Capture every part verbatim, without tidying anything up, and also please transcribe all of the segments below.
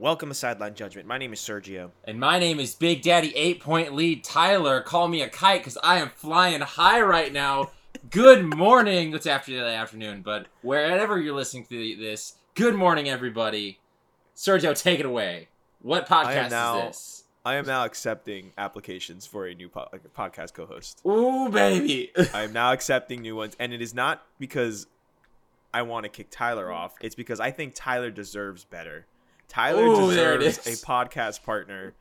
Welcome to Sideline Judgment. My name is Sergio. And my name is Big Daddy eight-point lead Tyler. Call me a kite because I am flying high right now. Good morning. It's after the afternoon, but wherever you're listening to this, good morning, everybody. Sergio, take it away. What podcast now, is this? I am now accepting applications for a new po- podcast co-host. Ooh, baby. I am now accepting new ones, and it is not because I want to kick Tyler off. It's because I think Tyler deserves better. Tyler Ooh, deserves a podcast partner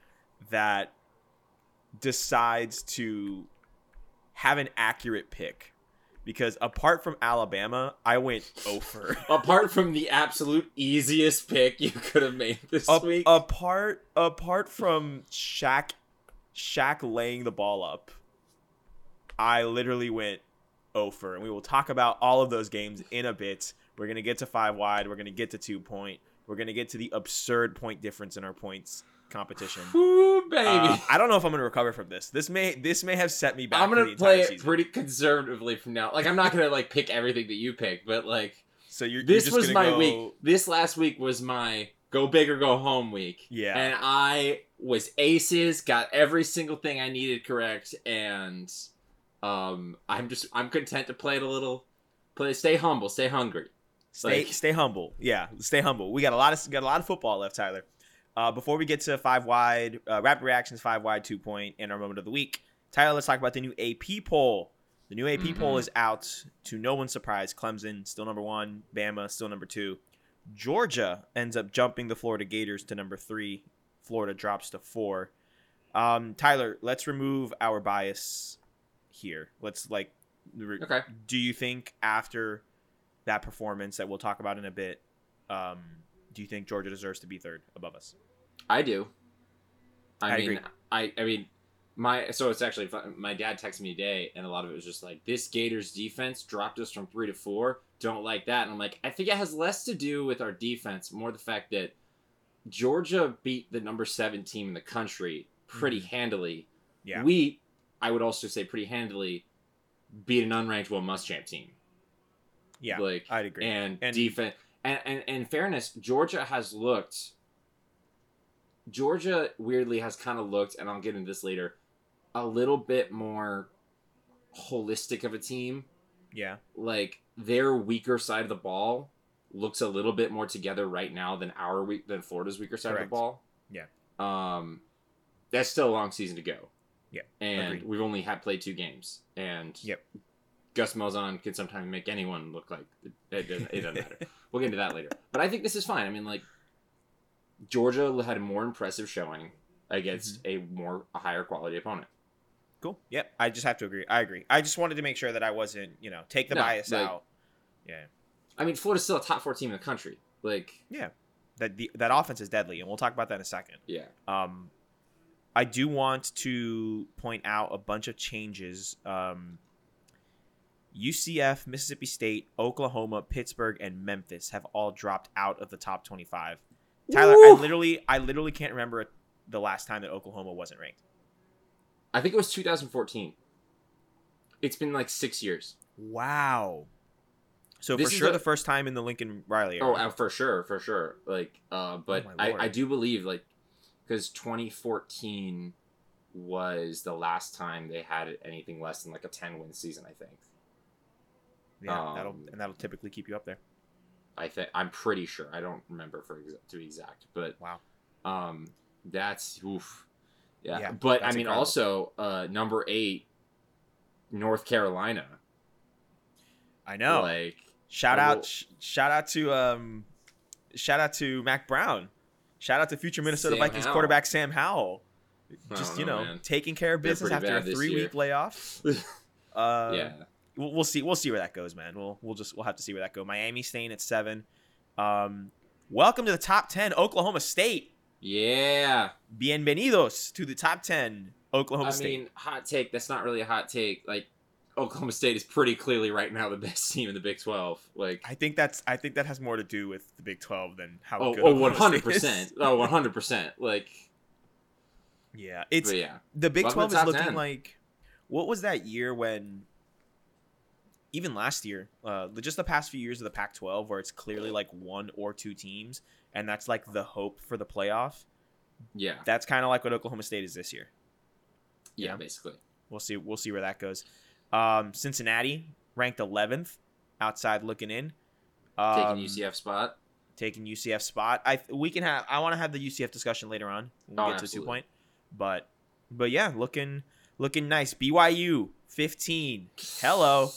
that decides to have an accurate pick. Because apart from Alabama, I went over. Apart from the absolute easiest pick you could have made this a- week. Apart apart from Shaq, Shaq laying the ball up, I literally went over. And we will talk about all of those games in a bit. We're going to get to five wide. We're going to get to two point. We're going to get to the absurd point difference in our points competition. Ooh, baby. Uh, I don't know if I'm going to recover from this. This may this may have set me back. I'm going to play it season. Pretty conservatively from now. Like, I'm not going to like pick everything that you pick, but like so you're, this you're just was my go... week. This last week was my go big or go home week. Yeah. And I was aces, got every single thing I needed correct, and um, I'm just I'm content to play it a little. Play, stay humble, stay hungry. Stay, like, stay humble. Yeah, stay humble. We got a lot of got a lot of football left, Tyler. Uh, before we get to five wide, uh, rapid reactions, five wide, two point, and our moment of the week, Tyler, let's talk about the new A P poll. The new A P mm-hmm. poll is out. To no one's surprise, Clemson still number one, Bama still number two. Georgia ends up jumping the Florida Gators to number three. Florida drops to four. Um, Tyler, let's remove our bias here. Let's like, re- okay. Do you think after that performance that we'll talk about in a bit, um, do you think Georgia deserves to be third above us? I do. I, I mean, agree. I, I mean, my, so it's actually, my dad texted me today and a lot of it was just like, this Gators defense dropped us from three to four. Don't like that. And I'm like, I think it has less to do with our defense, more the fact that Georgia beat the number seven team in the country pretty mm-hmm. handily. Yeah. We, I would also say pretty handily, beat an unranked Will Muschamp team. Yeah, like, I'd agree. And, and defense, and, and, and in fairness, Georgia has looked. Georgia weirdly has kind of looked, and I'll get into this later, a little bit more holistic of a team. Yeah, like their weaker side of the ball looks a little bit more together right now than our weak than Florida's weaker side Correct. Of the ball. Yeah, um, that's still a long season to go. Yeah, and agreed. We've only had played two games, and yep. Gus Malzahn can sometimes make anyone look like it doesn't, it doesn't matter. We'll get into that later. But I think this is fine. I mean, like, Georgia had a more impressive showing against mm-hmm. a more a higher quality opponent. Cool. Yep. I just have to agree. I agree. I just wanted to make sure that I wasn't, you know, take the no, bias like, out. Yeah. I mean, Florida's still a top four team in the country. Like, yeah, that the, that offense is deadly, and we'll talk about that in a second. Yeah. Um, I do want to point out a bunch of changes. Um. U C F, Mississippi State, Oklahoma, Pittsburgh, and Memphis have all dropped out of the top twenty-five. Tyler, Woo! I literally, I literally can't remember the last time that Oklahoma wasn't ranked. I think it was two thousand fourteen. It's been like six years. Wow. So this for sure, a, the first time in the Lincoln Riley era. Oh, uh, for sure, for sure. Like, uh, but oh I, I do believe like because twenty fourteen was the last time they had anything less than like a ten-win season, I think. Yeah, um, that'll and that'll typically keep you up there. I think I'm pretty sure. I don't remember for exa- to be exact, but wow, um, that's oof, yeah. yeah but I mean, incredible. Also uh, number eight, North Carolina. I know. Like shout out, sh- shout out to um, shout out to Mac Brown. Shout out to future Minnesota Sam Vikings Howell. quarterback Sam Howell. Just know, you know, man. Taking care of business after a three-week layoff. uh, yeah. We'll see. We'll see where that goes, man. We'll we'll just we'll have to see where that goes. Miami staying at seven. Um, welcome to the top ten, Oklahoma State. Yeah. Bienvenidos to the top ten, Oklahoma I State. I mean, hot take. That's not really a hot take. Like, Oklahoma State is pretty clearly right now the best team in the Big twelve. Like, I think that's I think that has more to do with the Big twelve than how oh, good oh one hundred percent. Oh one hundred percent. Like, yeah, it's yeah. The Big welcome twelve the is looking ten. Like. What was that year when? Even last year, uh, just the past few years of the Pac twelve, where it's clearly like one or two teams and that's like the hope for the playoff. Yeah. That's kind of like what Oklahoma State is this year. Yeah, yeah, basically. We'll see. We'll see where that goes. Um, Cincinnati ranked eleventh, outside looking in. Um, taking U C F spot. Taking U C F spot. I we can have. I want to have the U C F discussion later on. When we oh, get absolutely. to two point. But but yeah, looking looking nice. B Y U fifteen. Hello.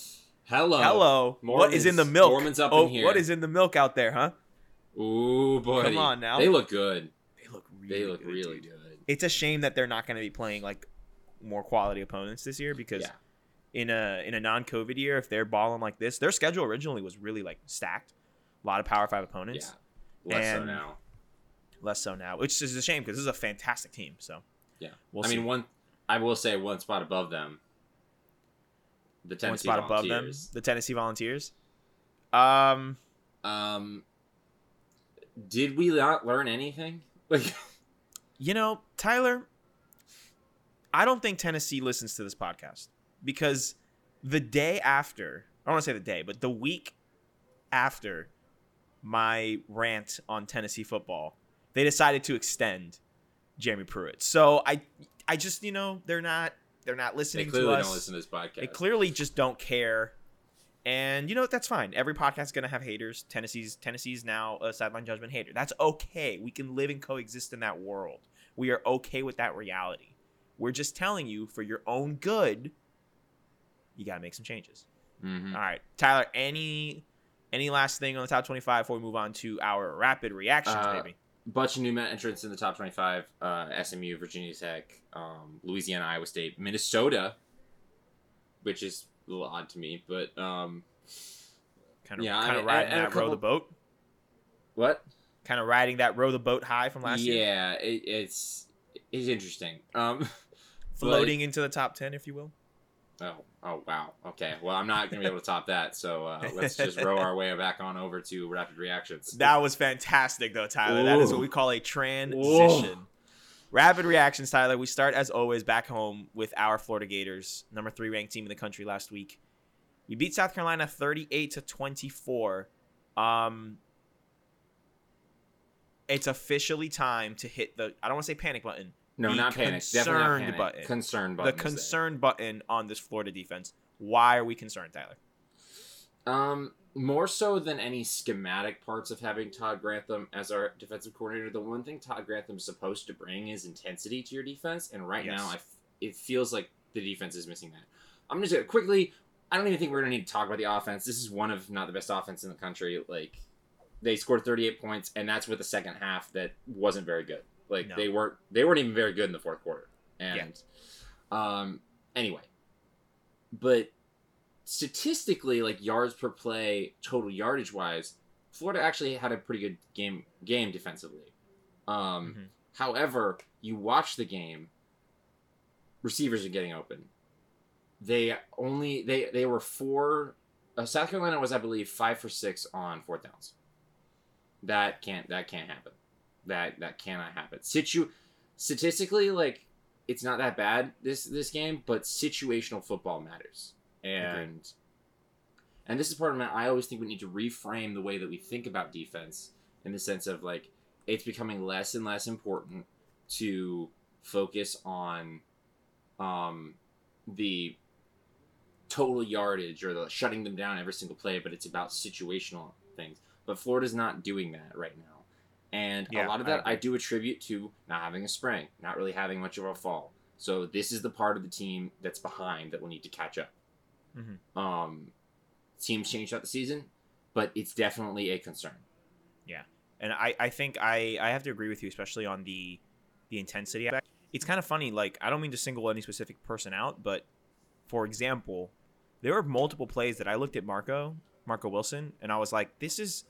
Hello. Hello. Mormons, what is in the milk? Mormons up oh, in here. What is in the milk out there, huh? Ooh, boy. Come on now. They look good. They look really. They look good, really dude. good. It's a shame that they're not going to be playing like more quality opponents this year, because yeah. in a in a non-COVID year, if they're balling like this, their schedule originally was really like stacked, a lot of Power Five opponents. Yeah, less and so now. Less so now, which is a shame because this is a fantastic team. So yeah, we'll I see. mean one. I will say one spot above them. The Tennessee one spot Volunteers. above them. The Tennessee Volunteers. Um, um, did we not learn anything? Like, you know, Tyler. I don't think Tennessee listens to this podcast, because the day after, I don't want to say the day, but the week after my rant on Tennessee football, they decided to extend Jeremy Pruitt. So I, I just, you know, they're not, they're not listening to us. They clearly don't listen to this podcast. They clearly just don't care. And you know what? That's fine. Every podcast is going to have haters. Tennessee's, Tennessee's now a Sideline Judgment hater. That's okay. We can live and coexist in that world. We are okay with that reality. We're just telling you, for your own good, you got to make some changes. Mm-hmm. All right, Tyler, any any last thing on the top twenty-five before we move on to our rapid reactions, uh, maybe? Bunch of new entrants in the top twenty-five. Uh, S M U, Virginia Tech, um, Louisiana, Iowa State, Minnesota, which is a little odd to me, but um, kind of, yeah, kind I mean, of riding that couple... row the boat. What? Kind of riding that row the boat high from last yeah, year. Yeah, it, it's it's interesting. Um. Floating into the top ten, if you will. Oh, oh, wow. Okay. Well, I'm not going to be able to top that. So uh, let's just row our way back on over to Rapid Reactions. That was fantastic, though, Tyler. Ooh. That is what we call a transition. Ooh. Rapid Reactions, Tyler. We start, as always, back home with our Florida Gators, number three ranked team in the country last week. We beat South Carolina thirty-eight to twenty-four. Um, it's officially time to hit the, I don't want to say panic button. No, the not panic. Definitely not panic. Button. Concern button. The concern button on this Florida defense. Why are we concerned, Tyler? Um, more so than any schematic parts of having Todd Grantham as our defensive coordinator, the one thing Todd Grantham is supposed to bring is intensity to your defense, and right yes. now I f- it feels like the defense is missing that. I'm just going to quickly, I don't even think we're going to need to talk about the offense. This is one of not the best offense in the country. Like, they scored thirty-eight points, and that's with the second half that wasn't very good. Like no. they weren't, they weren't even very good in the fourth quarter. And, yeah. um, anyway, but statistically, like yards per play, total yardage wise, Florida actually had a pretty good game game defensively. Um, mm-hmm. However, you watch the game, receivers are getting open. They only they they were four. Uh, South Carolina was, I believe, five for six on fourth downs. That can't that can't happen. That that cannot happen. Situ- statistically, like, it's not that bad this this game, but situational football matters, and okay. and this is part of my. I always think we need to reframe the way that we think about defense in the sense of like it's becoming less and less important to focus on, um, the total yardage or the shutting them down every single play, but it's about situational things. But Florida's not doing that right now. And yeah, a lot of that I, I do attribute to not having a spring, not really having much of a fall. So this is the part of the team that's behind that will need to catch up. Mm-hmm. Um, teams change throughout the season, but it's definitely a concern. Yeah. And I, I think I, I have to agree with you, especially on the the intensity aspect. It's kind of funny. Like, I don't mean to single any specific person out, but for example, there were multiple plays that I looked at Marco, Marco Wilson, and I was like, this is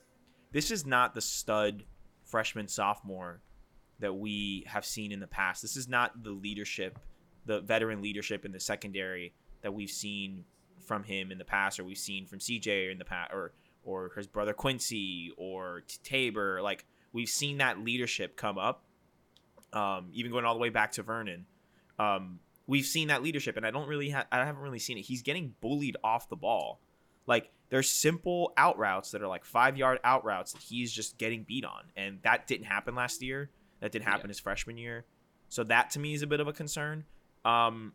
this is not the stud freshman, sophomore that we have seen in the past. This is not the leadership, the veteran leadership in the secondary that we've seen from him in the past, or we've seen from C J in the past, or or his brother Quincy or Tabor. Like, we've seen that leadership come up, um, even going all the way back to Vernon. Um, we've seen that leadership, and I don't really, ha- I haven't really seen it. He's getting bullied off the ball, like. there's simple out routes that are like five yard out routes that he's just getting beat on. And that didn't happen last year. That didn't happen yeah. his freshman year. So that to me is a bit of a concern. Um,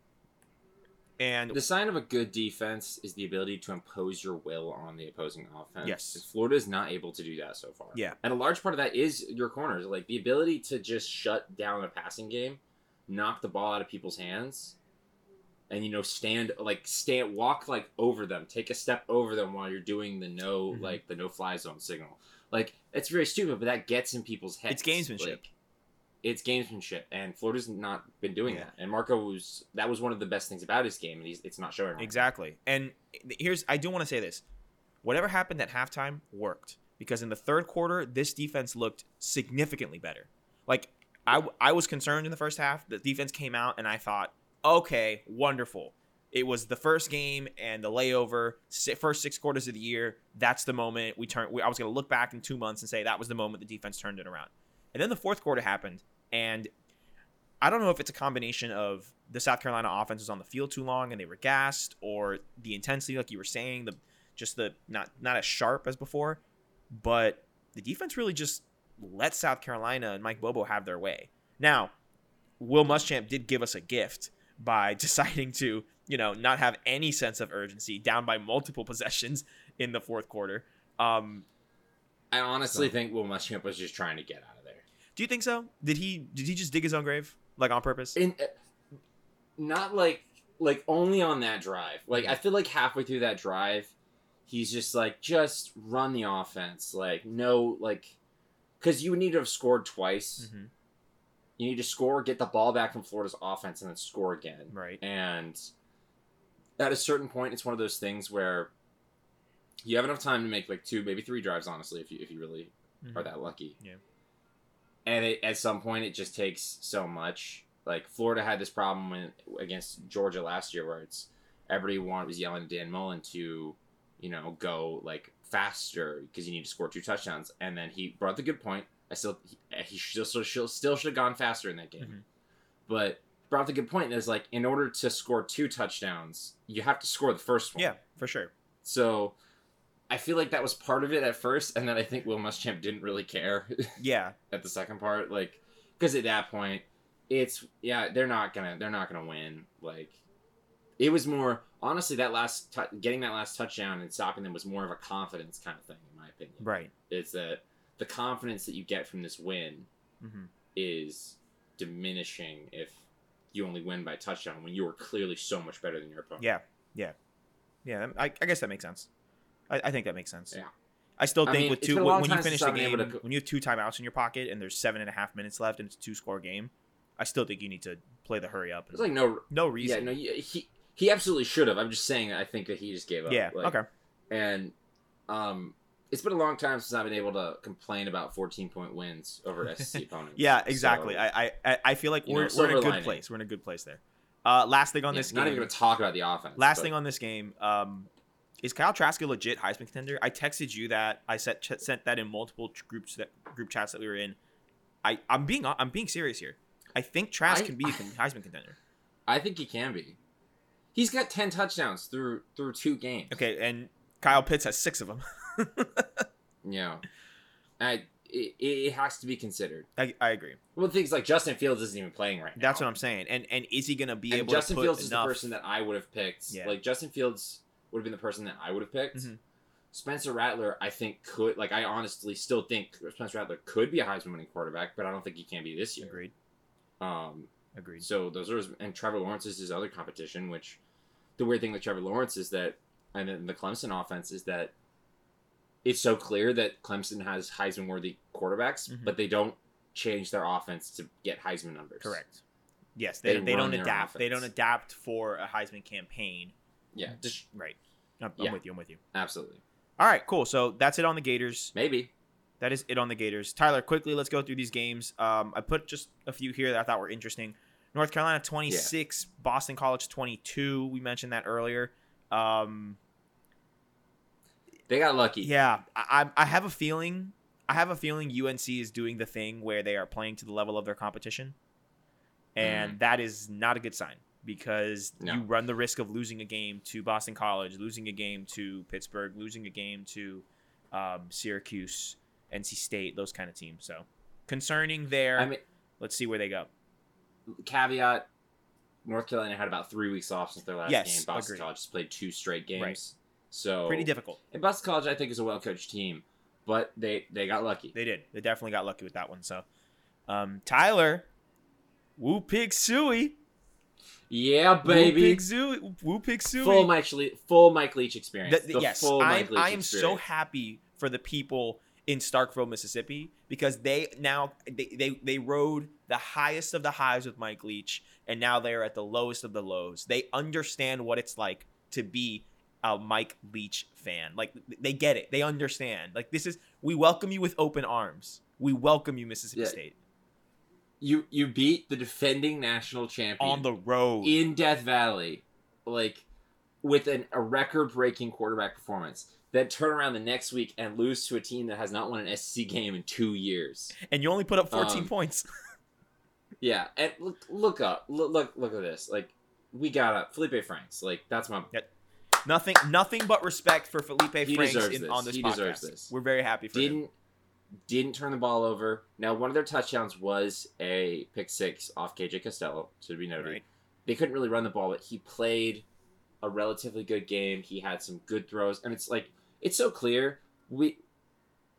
and the sign of a good defense is the ability to impose your will on the opposing offense. Yes. Florida is not able to do that so far. Yeah. And a large part of that is your corners. Like the ability to just shut down a passing game, knock the ball out of people's hands, and, you know, stand, like, stand, walk, like, over them. Take a step over them while you're doing the no, mm-hmm. like, the no-fly zone signal. Like, it's very stupid, but that gets in people's heads. It's gamesmanship. Like, it's gamesmanship, and Florida's not been doing yeah. that. And Marco was, that was one of the best things about his game, and he's, it's not showing right Exactly. Now. And here's, I do want to say this. Whatever happened at halftime worked, because in the third quarter, this defense looked significantly better. Like, I, I was concerned in the first half. The defense came out, and I thought, okay, wonderful. It was the first game and the layover, first six quarters of the year. That's the moment we turned. We, I was going to look back in two months and say that was the moment the defense turned it around. And then the fourth quarter happened, and I don't know if it's a combination of the South Carolina offense was on the field too long and they were gassed, or the intensity, like you were saying, the just the not not as sharp as before. But the defense really just let South Carolina and Mike Bobo have their way. Now, Will Muschamp did give us a gift by deciding to, you know, not have any sense of urgency, down by multiple possessions in the fourth quarter. Um, I honestly so. think Will Muschamp was just trying to get out of there. Do you think so? Did he did he just dig his own grave, like, on purpose? In, uh, not like like only on that drive. Like, I feel like halfway through that drive, he's just like, just run the offense. Like, no, like, because you would need to have scored twice. Mm-hmm. You need to score, get the ball back from Florida's offense, and then score again. Right. And at a certain point, it's one of those things where you have enough time to make, like, two, maybe three drives, honestly, if you if you really mm-hmm. are that lucky. Yeah. And it, at some point, it just takes so much. Like, Florida had this problem when, against Georgia last year, where it's everyone was yelling at Dan Mullen to, you know, go, like, faster because you need to score two touchdowns. And then he brought the good point. I still, he still, still, still should have gone faster in that game, mm-hmm. but brought up the good point. Is like, in order to score two touchdowns, you have to score the first one. Yeah, for sure. So I feel like that was part of it at first, and then I think Will Muschamp didn't really care. Yeah, at the second part, like, because at that point, it's yeah, they're not gonna, they're not gonna win. Like, it was more honestly that last t- getting that last touchdown and stopping them was more of a confidence kind of thing, in my opinion. Right. It's that. The confidence that you get from this win mm-hmm. is diminishing if you only win by touchdown when you were clearly so much better than your opponent. Yeah, yeah, yeah. I, I guess that makes sense. I, I think that makes sense. Yeah. I still think I mean, with two when, when you finish the game, to... when you have two timeouts in your pocket and there's seven and a half minutes left and it's a two-score game, I still think you need to play the hurry up. There's like no no reason. Yeah, no. He he absolutely should have. I'm just saying. I think that he just gave up. Yeah. Like, okay. And um. It's been a long time since I've been able to complain about fourteen-point wins over S E C opponents. Yeah, exactly. So, I, I I feel like we're, know, we're in a good lining. place. We're in a good place there. Uh, last thing on yeah, this game. Not even going to talk about the offense. Last but. thing on this game. Um, is Kyle Trask a legit Heisman contender? I texted you that. I set, ch- sent that in multiple groups that, group chats that we were in. I, I'm being I'm being serious here. I think Trask I, can be I, a Heisman contender. I think he can be. He's got ten touchdowns through through two games. Okay, and Kyle Pitts has six of them. yeah, I, it, it has to be considered. I, I agree. Well, things like Justin Fields isn't even playing right now. That's what I'm saying. And and is he going to be and able? Justin to put Fields enough? Is the person that I would have picked. Yeah. Like Justin Fields would have been the person that I would have picked. Mm-hmm. Spencer Rattler, I think could like I honestly still think Spencer Rattler could be a Heisman-winning quarterback, but I don't think he can be this year. Agreed. Um, agreed. So those are his, and Trevor Lawrence is his other competition. Which the weird thing with Trevor Lawrence is that, and then the Clemson offense is that. It's so clear that Clemson has Heisman-worthy quarterbacks, mm-hmm. but they don't change their offense to get Heisman numbers. Correct. Yes, they they, they don't adapt. They don't adapt for a Heisman campaign. Yeah. Just, right. I'm, yeah. I'm with you. I'm with you. Absolutely. All right, cool. So that's it on the Gators. Maybe. That is it on the Gators. Tyler, quickly, let's go through these games. Um, I put just a few here that I thought were interesting. North Carolina twenty-six, yeah. Boston College twenty-two. We mentioned that earlier. Um They got lucky. Yeah, I I have a feeling I have a feeling U N C is doing the thing where they are playing to the level of their competition, and mm. that is not a good sign. because no. you run the risk of losing a game to Boston College, losing a game to Pittsburgh, losing a game to um, Syracuse, N C State, those kind of teams. So concerning there, I mean, let's see where they go. Caveat, North Carolina had about three weeks off since their last yes, game. Boston agreed. College just played two straight games. Right. So pretty difficult. And Boston College, I think, is a well-coached team, but they, they got lucky. They did. They definitely got lucky with that one. So um, Tyler, Woo Pig Suey. Yeah, baby. Woo Pig Suey. Woo Pig Suey. Full Mike, Le- full Mike Leach experience. The, the, the yes, full I'm, Mike Leach I am experience. So happy for the people in Starkville, Mississippi, because they now they, they they rode the highest of the highs with Mike Leach, and now they are at the lowest of the lows. They understand what it's like to be a Mike Leach fan. Like, they get it. They understand. Like, this is, we welcome you with open arms. We welcome you, Mississippi yeah. State. You you beat the defending national champion on the road in Death Valley, like with an, a record-breaking quarterback performance. Then turn around the next week and lose to a team that has not won an S E C game in two years. And you only put up fourteen um, points. yeah, and look, look up, look, look, look at this. Like, we got up Felipe Franks. Like, that's my yep. nothing, nothing but respect for Felipe he Franks in, this. on this he podcast. Deserves this. We're very happy for didn't, him. Didn't turn the ball over. Now, one of their touchdowns was a pick six off K J Costello. Should be noted. Right. They couldn't really run the ball, but he played a relatively good game. He had some good throws, and it's like. It's so clear, we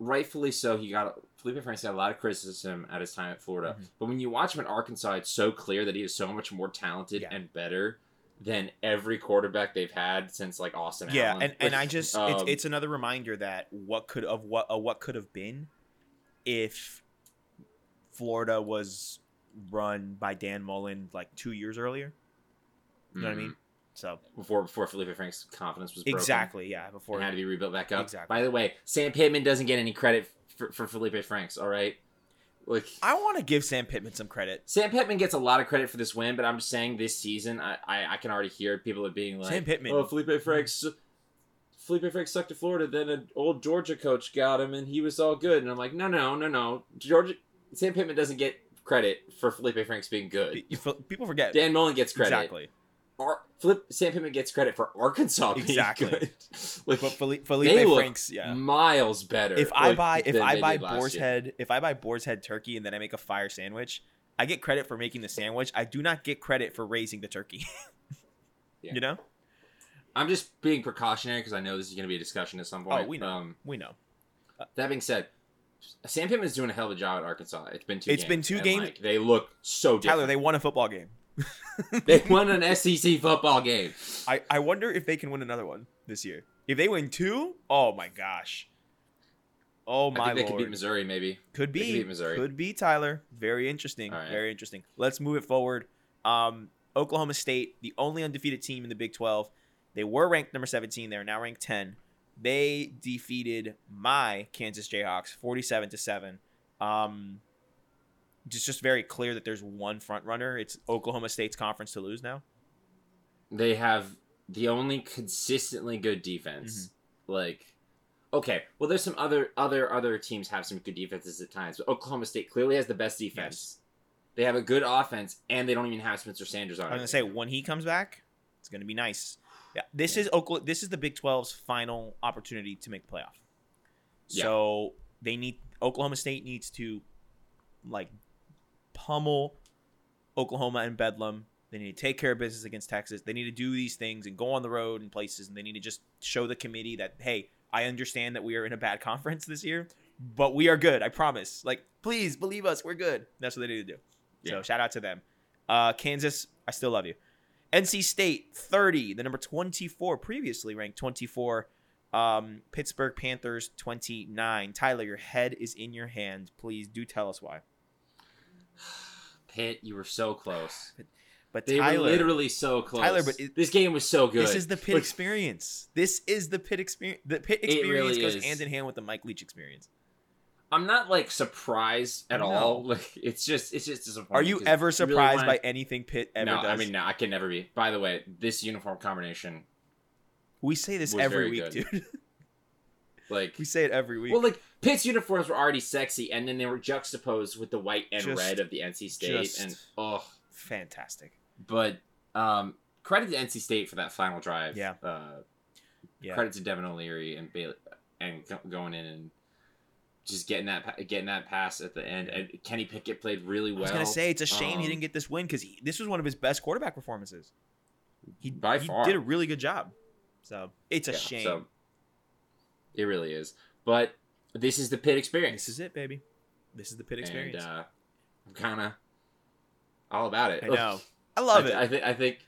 rightfully so. He got Felipe Franks had a lot of criticism at his time at Florida, mm-hmm. but when you watch him at Arkansas, it's so clear that he is so much more talented yeah. and better than every quarterback they've had since like Austin yeah, Allen. Yeah, and, and I just um, it's, it's another reminder that what could of what uh, what could have been if Florida was run by Dan Mullen like two years earlier. You mm-hmm. know what I mean? So before before Felipe Franks' confidence was broken. Exactly, yeah. Before and had to be rebuilt back up. Exactly. By the way, Sam Pittman doesn't get any credit for, for Felipe Franks, all right? Like, I want to give Sam Pittman some credit. Sam Pittman gets a lot of credit for this win, but I'm just saying this season, I, I, I can already hear people are being like, Sam Pittman. Oh, Felipe Franks, Felipe Franks sucked at Florida, then an old Georgia coach got him, and he was all good. And I'm like, no, no, no, no. Georgia, Sam Pittman doesn't get credit for Felipe Franks being good. People forget. Dan Mullen gets credit. Exactly. Ar- Flip Sam Pittman gets credit for Arkansas being exactly. good. Like, but Felipe, Felipe Franks, yeah, miles better. If I buy if I buy Boar's Head if I buy Boar's Head turkey and then I make a fire sandwich, I get credit for making the sandwich. I do not get credit for raising the turkey. yeah. You know, I'm just being precautionary because I know this is going to be a discussion at some point. Oh, we know. Um, we know. That being said, Sam Pittman's doing a hell of a job at Arkansas. It's been two. It's games, been two games. Like, they look so different. Tyler, they won a football game. They won an S E C football game. I, I wonder if they can win another one this year. If they win two, oh my gosh. Oh my I think they Lord. could beat Missouri, maybe. Could be. They could beat Missouri. Could be, Tyler. Very interesting. Right. Very interesting. Let's move it forward. Um, Oklahoma State, the only undefeated team in the Big twelve. They were ranked number seventeen. They are now ranked ten. They defeated my Kansas Jayhawks forty-seven to seven. Um It's just very clear that there's one front runner. It's Oklahoma State's conference to lose now. They have the only consistently good defense. Mm-hmm. Like, okay, well, there's some other other other teams have some good defenses at times, but Oklahoma State clearly has the best defense. Yes. They have a good offense, and they don't even have Spencer Sanders on it. I was gonna say when he comes back, it's gonna be nice. Yeah, this yeah. is Oklahoma. This is the Big twelve's final opportunity to make the playoff. Yeah. So they need Oklahoma State needs to like. Pummel Oklahoma and Bedlam. They need to take care of business against Texas. They need to do these things and go on the road in places, and they need to just show the committee that, hey, I understand that we are in a bad conference this year, but we are good. I promise. Like, please believe us. We're good. That's what they need to do. Yeah. So shout out to them. Uh, Kansas, I still love you. N C State, thirty, the number twenty-four, previously ranked twenty-four. Um, Pittsburgh Panthers, twenty-nine. Tyler, your head is in your hand. Please do tell us why. Pitt, you were so close, but, but they Tyler, were literally so close. Tyler, but it, this game was so good. This is the Pitt experience. This is the Pitt experience. The Pitt experience really goes is. hand in hand with the Mike Leach experience. I'm not like surprised at no. all. Like it's just, it's just disappointing. Are you ever surprised really by anything Pitt ever no, does? No, I mean, no, I can never be. By the way, this uniform combination. We say this every week, good. dude. Like we say it every week. Well, like Pitt's uniforms were already sexy, and then they were juxtaposed with the white and just, red of the N C State, and oh, fantastic. But Um, credit to N C State for that final drive. Yeah. Uh, yeah. Credit to Devin O'Leary and Bailey, and going in and just getting that getting that pass at the end. And Kenny Pickett played really well. I was gonna say it's a shame um, he didn't get this win because this was one of his best quarterback performances. He by far he did a really good job. So it's a yeah, shame. So, it really is. But this is the Pitt experience. This is it, baby. This is the Pitt experience. And, uh, I'm kind of all about it. I know. I love I, it. I think. I think.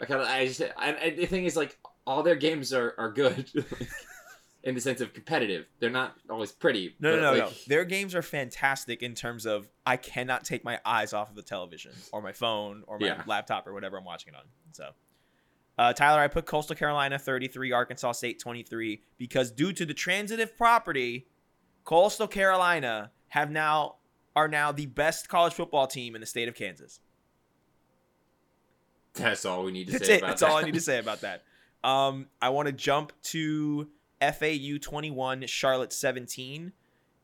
I kind of. I just. I, I, the thing is, like, all their games are are good. Like, in the sense of competitive. They're not always pretty. No, but no, no, like, no. Their games are fantastic in terms of I cannot take my eyes off of the television or my phone or my yeah. laptop or whatever I'm watching it on. So, uh, Tyler, I put Coastal Carolina thirty-three, Arkansas State twenty-three, because due to the transitive property, Coastal Carolina have now are now the best college football team in the state of Kansas. That's all we need to That's say it. about That's that. That's all I need to say about that. Um, I want to jump to F A U twenty-one, Charlotte seventeen.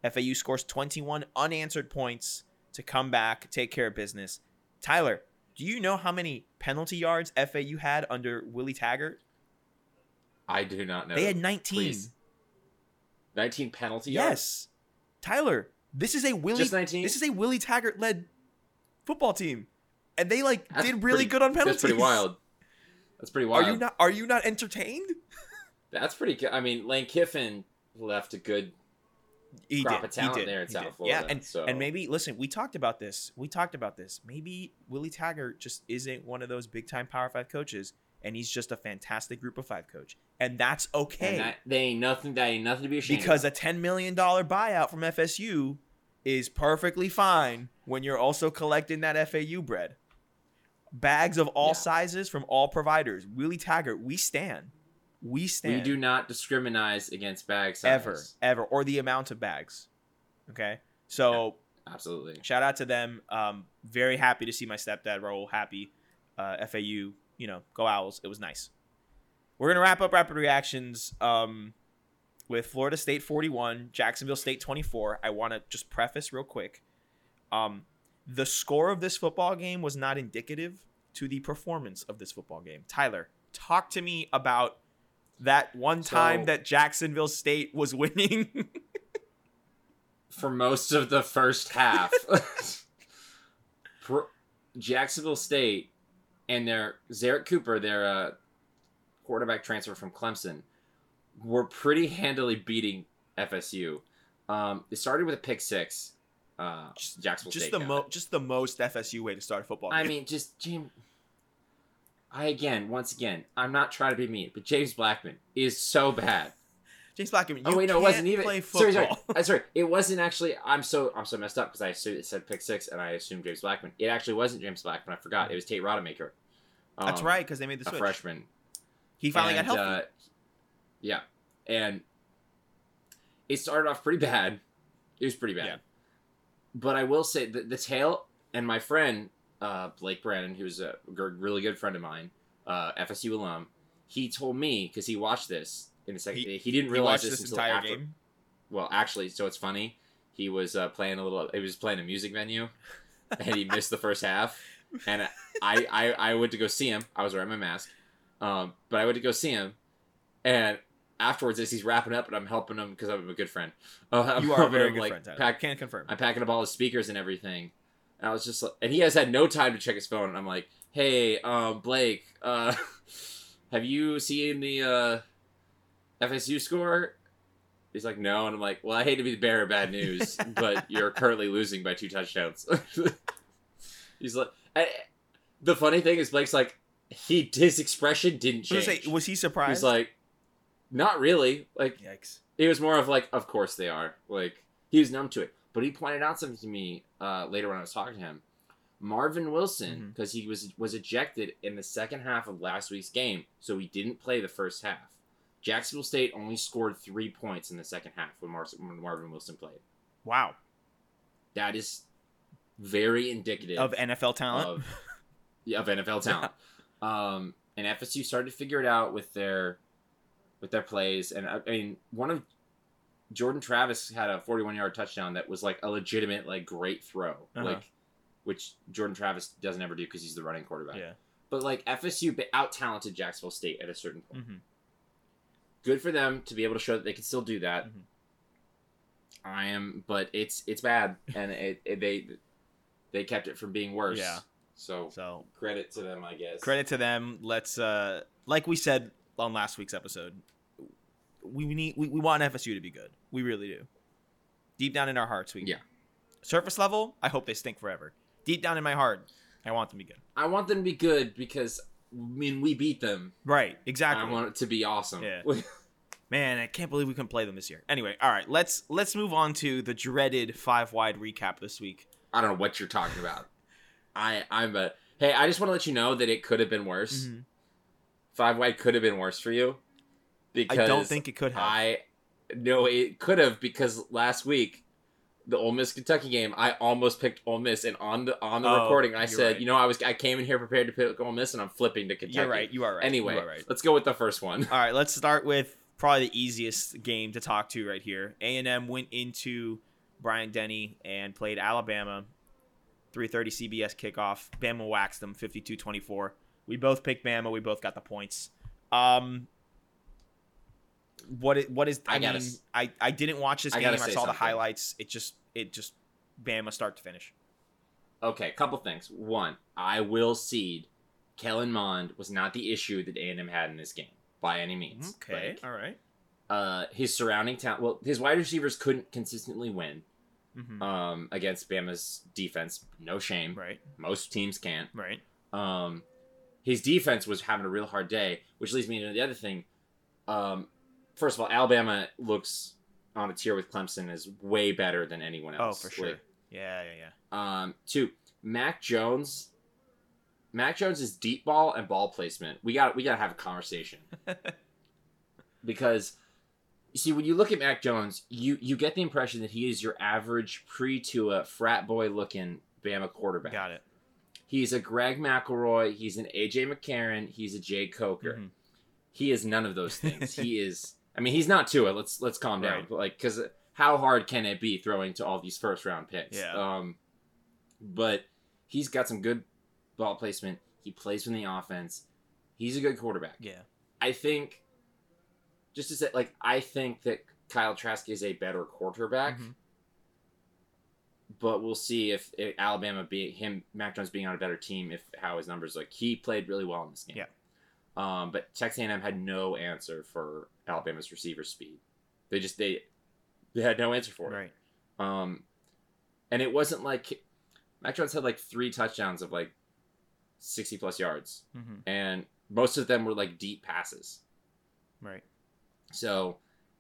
F A U scores twenty-one unanswered points to come back, take care of business. Tyler, do you know how many penalty yards F A U had under Willie Taggart? I do not know. They had nineteen. Please. nineteen penalty yards? Yes. Tyler, this is a Willie this is a Willie Taggart led football team. And they like that's did really pretty, good on penalties. That's pretty wild. That's pretty wild. Are you not are you not entertained? That's pretty good. I mean, Lane Kiffin left a good he crop did. of talent there in he South did. Florida. Yeah, and, so. and maybe, listen, we talked about this. We talked about this. Maybe Willie Taggart just isn't one of those big-time Power five coaches, and he's just a fantastic Group of five coach. And that's okay. And that, they ain't nothing, that ain't nothing to be ashamed because of. Because a ten million dollars buyout from F S U is perfectly fine when you're also collecting that F A U bread. Bags of all yeah. sizes from all providers. Willie Taggart, we stand. We stand. We do not discriminate against bag size. Ever, ever. Or the amount of bags. Okay? So, yeah, absolutely. Shout out to them. Um, very happy to see my stepdad, Raul, happy. Uh, F A U, you know, go Owls. It was nice. We're going to wrap up Rapid Reactions um, with Florida State forty-one, Jacksonville State twenty-four. I want to just preface real quick. Um, the score of this football game was not indicative to the performance of this football game. Tyler, talk to me about that one time so, that Jacksonville State was winning for most of the first half. Pro- Jacksonville State and their Zarek Cooper, their uh, quarterback transfer from Clemson, were pretty handily beating F S U. Um, it started with a pick six. Uh, just, Jacksonville just State. The mo- just the most F S U way to start a football game. I mean, just James. I, again, once again, I'm not trying to be mean, but James Blackman is so bad. James Blackman, you oh, wait, no, can't it wasn't even, play football. Sorry, sorry, sorry, it wasn't actually, I'm so I'm so messed up because I assumed it said pick six and I assumed James Blackman. It actually wasn't James Blackman, I forgot. It was Tate Rodemaker. Um, That's right, because they made the switch. A freshman. He finally and, got healthy. Uh, yeah, and it started off pretty bad. It was pretty bad. Yeah. But I will say, the, the tail, and my friend... Uh, Blake Brandon, who's a g- really good friend of mine, uh, F S U alum, he told me because he watched this in the second. He, he didn't realize he this, this until entire after. Game? Well, actually, so it's funny. He was uh, playing a little. He was playing a music venue, and he missed the first half. And I, I, I went to go see him. I was wearing my mask, um, but I went to go see him, and afterwards, as he's wrapping up, and I'm helping him because I'm a good friend. Uh, you I'm are a very him, good like, friend. Tyler. Pack, Can't confirm. I'm packing up all his speakers and everything. And I was just like, and he has had no time to check his phone. And I'm like, hey, um, Blake, uh, have you seen the uh, F S U score? He's like, no. And I'm like, well, I hate to be the bearer of bad news, but you're currently losing by two touchdowns. He's like, I, the funny thing is Blake's like, he his expression didn't change. Was, like, was he surprised? He's like, not really. Like, yikes. It was more of like, of course they are. Like, he was numb to it. But he pointed out something to me uh, later when I was talking to him. Marvin Wilson, because mm-hmm. he was was ejected in the second half of last week's game, so he didn't play the first half. Jacksonville State only scored three points in the second half when, Mar- when Marvin Wilson played. Wow. That is very indicative. Of N F L talent? Of, yeah, of N F L talent. um, and F S U started to figure it out with their, with their plays. And, I mean, one of... Jordan Travis had a forty-one-yard touchdown that was, like, a legitimate, like, great throw. Uh-huh. Like, which Jordan Travis doesn't ever do because he's the running quarterback. Yeah. But, like, F S U out-talented Jacksonville State at a certain point. Mm-hmm. Good for them to be able to show that they can still do that. Mm-hmm. I am, but it's it's bad, and it, it, they they kept it from being worse. Yeah. So, so credit to them, I guess. Credit to them. Let's, uh, like we said on last week's episode, we need we, we want F S U to be good. We really do. Deep down in our hearts, we yeah. Surface level, I hope they stink forever. Deep down in my heart, I want them to be good. I want them to be good because, I mean, we beat them. Right, exactly. I want it to be awesome. Yeah. Man, I can't believe we couldn't play them this year. Anyway, all right, let's let's move on to the dreaded five-wide recap this week. I don't know what you're talking about. I I'm a hey. I just want to let you know that it could have been worse. Mm-hmm. Five-wide could have been worse for you. Because I don't think it could have. I no, it could have because last week, the Ole Miss Kentucky game, I almost picked Ole Miss, and on the on the oh, recording, I said, right. you know, I was I came in here prepared to pick Ole Miss, and I'm flipping to Kentucky. You're right. You are right. Anyway, you are right. Let's go with the first one. All right, let's start with probably the easiest game to talk to right here. A and M went into Bryant Denny and played Alabama. three thirty C B S kickoff. Bama waxed them fifty-two twenty-four. We both picked Bama. We both got the points. Um, what is, what is I, I mean, s- I, I didn't watch this I game. I saw something. The highlights. It just it just Bama start to finish. Okay, couple things. One, I will cede Kellen Mond was not the issue that A and M had in this game by any means. Okay, like, all right. Uh, his surrounding town. Well, his wide receivers couldn't consistently win. Mm-hmm. Um, against Bama's defense, no shame. Right. Most teams can't. Right. Um, his defense was having a real hard day, which leads me to the other thing. Um, first of all, Alabama looks on a tier with Clemson is way better than anyone else. Oh, for sure. Like, yeah, yeah, yeah. Um, two, Mac Jones. Mac Jones' deep ball and ball placement. We got we got to have a conversation because. You see, when you look at Mac Jones, you, you get the impression that he is your average pre-Tua frat boy-looking Bama quarterback. Got it. He's a Greg McElroy. He's an A J McCarron. He's a Jay Coker. Mm-hmm. He is none of those things. he is. I mean, he's not Tua. Let's let's calm down. Right. Like, because how hard can it be throwing to all these first-round picks? Yeah. Um, but he's got some good ball placement. He plays from the offense. He's a good quarterback. Yeah. I think. Just to say, like, I think that Kyle Trask is a better quarterback, mm-hmm. but we'll see if, if Alabama being him, Mac Jones being on a better team, if how his numbers look. He played really well in this game. Yeah. Um, but Texas A and M had no answer for Alabama's receiver speed. They just they they had no answer for it. Right. Um, and it wasn't like Mac Jones had like three touchdowns of like sixty plus yards, mm-hmm. and most of them were like deep passes. Right. So,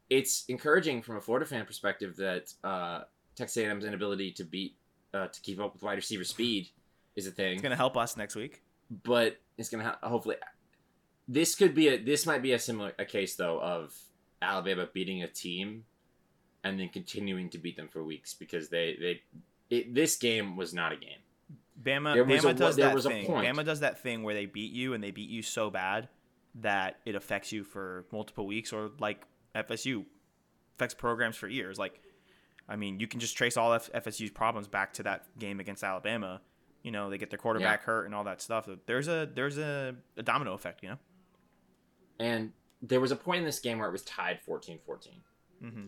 it's encouraging from a Florida fan perspective that uh, Texas A and M's inability to beat uh, to keep up with wide receiver speed is a thing. It's going to help us next week, but it's going to ha- hopefully. This could be a this might be a similar a case though of Alabama beating a team, and then continuing to beat them for weeks because they they it, this game was not a game. Bama there Bama a, does there that was thing. A point. Bama does that thing where they beat you and they beat you so bad that it affects you for multiple weeks, or like F S U affects programs for years. Like, I mean, you can just trace all F- FSU's problems back to that game against Alabama. You know, they get their quarterback yeah. hurt and all that stuff. There's a there's a, a domino effect, you know. And there was a point in this game where it was tied fourteen fourteen, mm-hmm.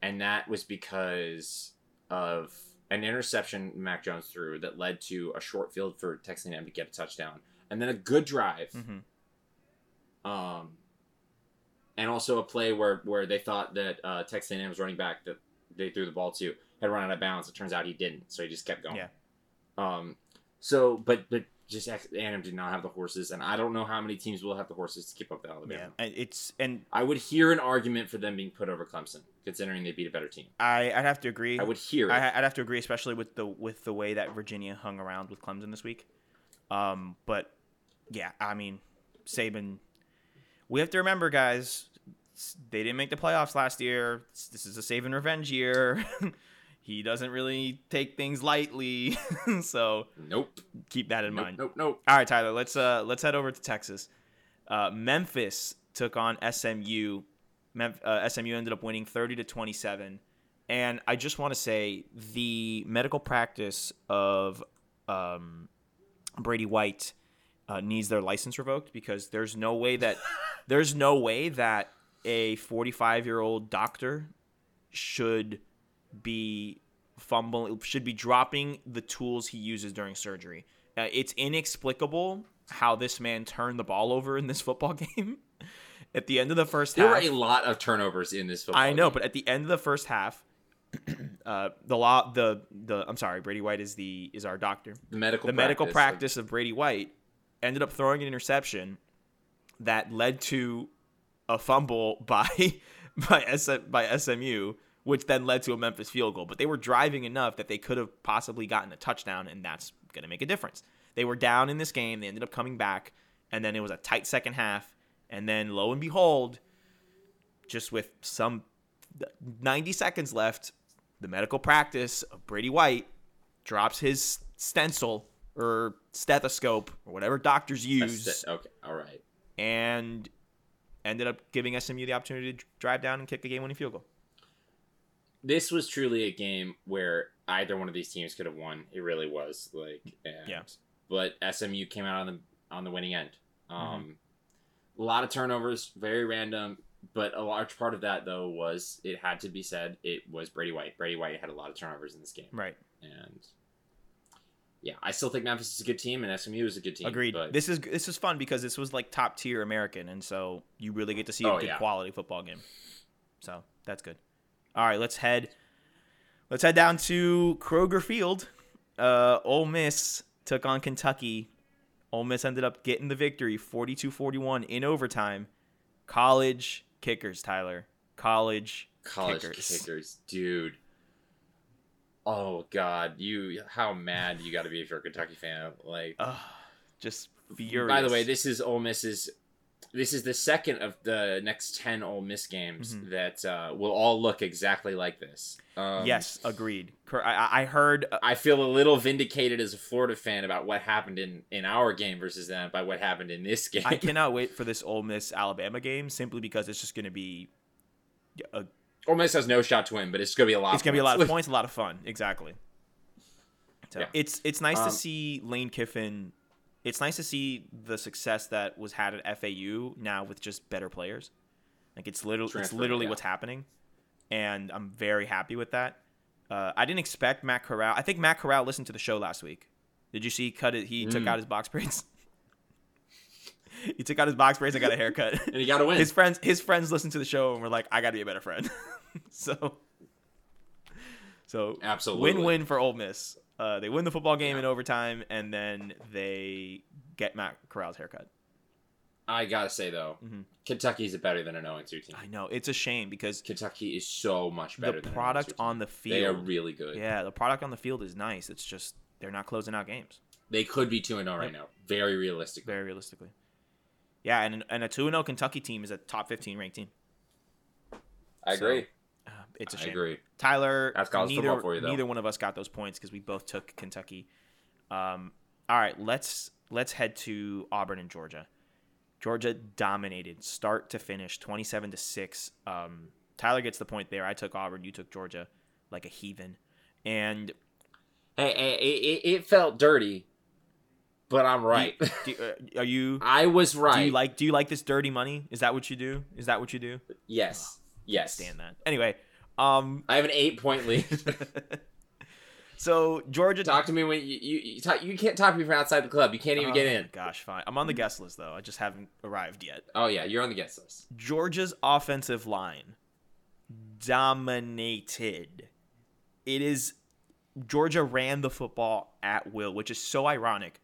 and that was because of an interception Mac Jones threw that led to a short field for Texas A and M to get a touchdown, and then a good drive. Mm-hmm. Um, and also a play where, where they thought that uh, Texas A and M's running back that they threw the ball to had run out of bounds. It turns out he didn't, so he just kept going. Yeah. Um. So, but but just A and M did not have the horses, and I don't know how many teams will have the horses to keep up with Alabama. Yeah, and it's and I would hear an argument for them being put over Clemson, considering they beat a better team. I I'd have to agree. I would hear. I, I'd have to agree, especially with the with the way that Virginia hung around with Clemson this week. Um. But yeah, I mean, Saban. We have to remember, guys, they didn't make the playoffs last year. This is a save and revenge year. He doesn't really take things lightly. So nope. Keep that in nope, mind. Nope, nope. All right, Tyler, let's uh, let's head over to Texas. Uh, Memphis took on S M U. Mem- uh, S M U ended up winning thirty to twenty-seven. And I just want to say the medical practice of um, Brady White uh, needs their license revoked, because there's no way that there's no way that a forty-five-year-old doctor should be fumbling, should be dropping the tools he uses during surgery. Uh, it's inexplicable how this man turned the ball over in this football game. At the end of the first there half, there were a lot of turnovers in this football. I know, game. But at the end of the first half, uh, the law, the the I'm sorry, Brady White is the is our doctor. The medical the practice medical practice of, of Brady White ended up throwing an interception that led to a fumble by by S M U, which then led to a Memphis field goal. But they were driving enough that they could have possibly gotten a touchdown, and that's going to make a difference. They were down in this game. They ended up coming back, and then it was a tight second half. And then, lo and behold, just with some ninety seconds left, the medical practice of Brady White drops his stencil or stethoscope or whatever doctors use. Ste- okay, all right. And ended up giving S M U the opportunity to drive down and kick the game-winning field goal. This was truly a game where either one of these teams could have won. It really was. like, and, yeah. But S M U came out on the on the winning end. Um mm-hmm. A lot of turnovers, very random, but a large part of that, though, was, it had to be said, it was Brady White. Brady White had a lot of turnovers in this game. Right. And, yeah, I still think Memphis is a good team, and S M U is a good team. Agreed. But... This is this is fun because this was, like, top-tier American, and so you really get to see a oh, good yeah. quality football game. So, that's good. All right, let's head, let's head down to Kroger Field. Uh, Ole Miss took on Kentucky. Ole Miss ended up getting the victory, forty-two forty-one in overtime. College kickers, Tyler. College, College kickers. College kickers, dude. Oh, God. You, how mad you got to be if you're a Kentucky fan. Like, uh, just furious. By the way, this is Ole Miss's, this is the second of the next ten Ole Miss games mm-hmm. that uh, will all look exactly like this. Um, yes, agreed. I, I heard... Uh, I feel a little vindicated as a Florida fan about what happened in, in our game versus them by what happened in this game. I cannot wait for this Ole Miss-Alabama game simply because it's just going to be... A, Ole Miss has no shot to win, but it's going to be a lot It's going to be a lot of points, a lot of fun. Exactly. So yeah. It's it's nice um, to see Lane Kiffin... It's nice to see the success that was had at F A U now with just better players. Like, it's literally, it's literally yeah. what's happening. And I'm very happy with that. Uh, I didn't expect Matt Corral. I think Matt Corral listened to the show last week. Did you see? Cut it. He mm. took out his box braids. He took out his box braids and got a haircut. And he got a win. His friends, his friends listened to the show and were like, "I got to be a better friend." so, so absolutely win-win for Ole Miss. Uh, they win the football game yeah. in overtime, and then they get Matt Corral's haircut. I gotta say, though, mm-hmm. Kentucky's better than an oh and two team. I know. It's a shame because... Kentucky is so much better than an oh and two team. The product on the field... They are really good. Yeah, the product on the field is nice. It's just they're not closing out games. They could be two and oh right now. Very realistically. Very realistically. Yeah, and, and a two and oh Kentucky team is a top fifteen ranked team. I so, agree. Uh, it's a shame. I agree. Tyler, That's neither, for you, neither one of us got those points because we both took Kentucky. Um, all right, let's, let's head to Auburn and Georgia. Georgia dominated start to finish, twenty-seven to six. Um, Tyler gets the point there. I took Auburn. You took Georgia like a heathen. And hey, hey it, it felt dirty, but I'm right. Do, do, are you? I was right. Do you like? Do you like this dirty money? Is that what you do? Is that what you do? Yes. Oh, yes. I understand that. Anyway, um, I have an eight point lead. So Georgia, talk to me when you you you, talk, you can't talk to me from outside the club. You can't even oh, get in. Gosh, fine. I'm on the guest list though. I just haven't arrived yet. Oh yeah, you're on the guest list. Georgia's offensive line dominated. It is Georgia ran the football at will, which is so ironic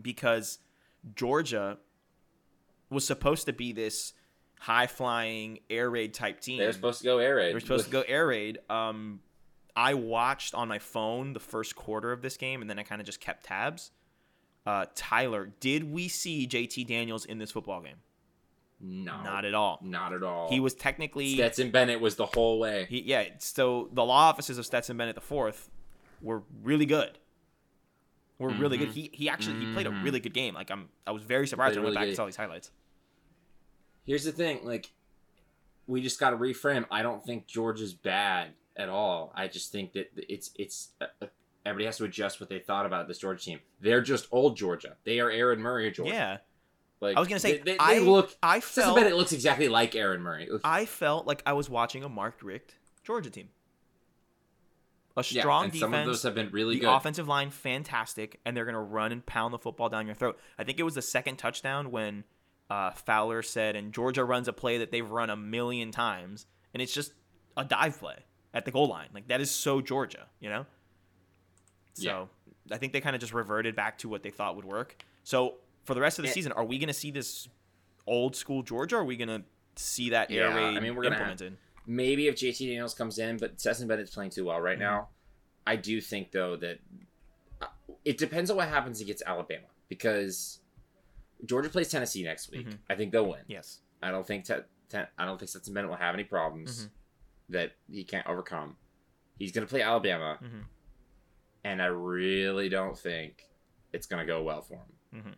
because Georgia was supposed to be this high flying air raid type team. They're supposed to go air raid. They're supposed to go air raid. Um. I watched on my phone the first quarter of this game, and then I kind of just kept tabs. Uh, Tyler, did we see J T Daniels in this football game? No. Not at all. Not at all. He was technically... Stetson Bennett was the whole way. He, yeah, so the law offices of Stetson Bennett the fourth were really good. Were mm-hmm. really good. He he actually mm-hmm. he played a really good game. Like, I'm, I was very surprised when I went really back good. and saw these highlights. Here's the thing. Like, we just got to reframe. I don't think Georgia's bad at all. I just think that it's it's a, everybody has to adjust what they thought about this Georgia team. They're just old Georgia. They are Aaron Murray of Georgia. Yeah. Like, I was going to say, they, they, I, they look, I felt... It looks exactly like Aaron Murray. I felt like I was watching a Mark Richt Georgia team. A strong yeah, and defense. Some of those have been really the good. The offensive line, fantastic, and they're going to run and pound the football down your throat. I think it was the second touchdown when uh, Fowler said, and Georgia runs a play that they've run a million times, and it's just a dive play at the goal line. Like, that is so Georgia, you know? So, yeah. I think they kind of just reverted back to what they thought would work. So, for the rest of the it, season, are we going to see this old-school Georgia, or are we going to see that yeah, air raid I mean, we're implemented? Have- Maybe if J T Daniels comes in, but Stetson Bennett's playing too well right mm-hmm. now. I do think, though, that it depends on what happens against Alabama, because Georgia plays Tennessee next week. Mm-hmm. I think they'll win. Yes. I don't think te- te- I don't think Stetson Bennett will have any problems mm-hmm. that he can't overcome. He's going to play Alabama, mm-hmm. and I really don't think it's going to go well for him. Mm-hmm.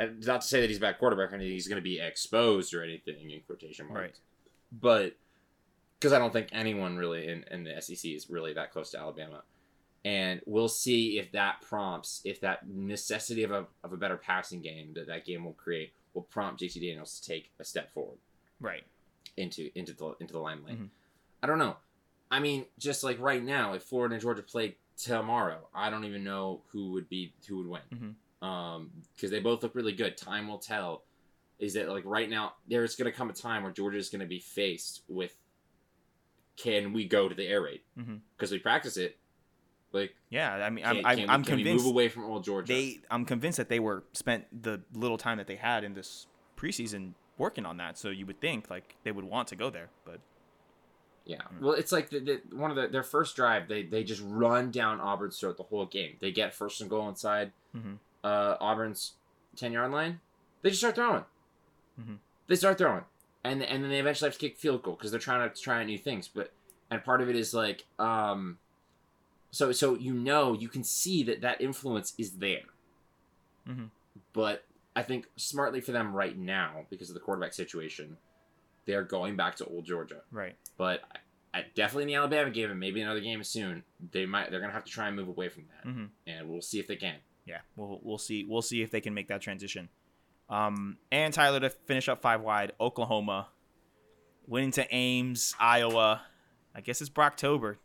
And not to say that he's a bad quarterback or he's going to be exposed or anything, in quotation marks. Right. But... because I don't think anyone really in, in the S E C is really that close to Alabama. And we'll see if that prompts, if that necessity of a of a better passing game that that game will create will prompt J T Daniels to take a step forward. Right. Into into the into the limelight. Mm-hmm. I don't know. I mean, just like right now, if Florida and Georgia played tomorrow, I don't even know who would be who would win. Mm-hmm. Um, because they both look really good. Time will tell. Is that like right now there's going to come a time where Georgia is going to be faced with, can we go to the air raid? Because mm-hmm. we practice it. Like, yeah, I mean, I'm, can, I'm, can we, I'm convinced. Can we move away from old Georgia? They, I'm convinced that they were spent the little time that they had in this preseason working on that. So you would think like they would want to go there, but yeah. Well, it's like the, the, one of the, their first drive. They they just run down Auburn's throat the whole game. They get first and goal inside mm-hmm. uh, Auburn's ten yard line. They just start throwing. Mm-hmm. They start throwing. And and then they eventually have to kick field goal because they're trying to try new things. But and part of it is like, um, so so you know you can see that that influence is there. Mm-hmm. But I think smartly for them right now because of the quarterback situation, they're going back to old Georgia. Right. But I, I definitely in the Alabama game and maybe another game soon, they might they're gonna have to try and move away from that. Mm-hmm. And we'll see if they can. Yeah, we'll we'll see we'll see if they can make that transition. Um, and Tyler, to finish up five wide, Oklahoma went into Ames, Iowa. I guess it's Brocktober.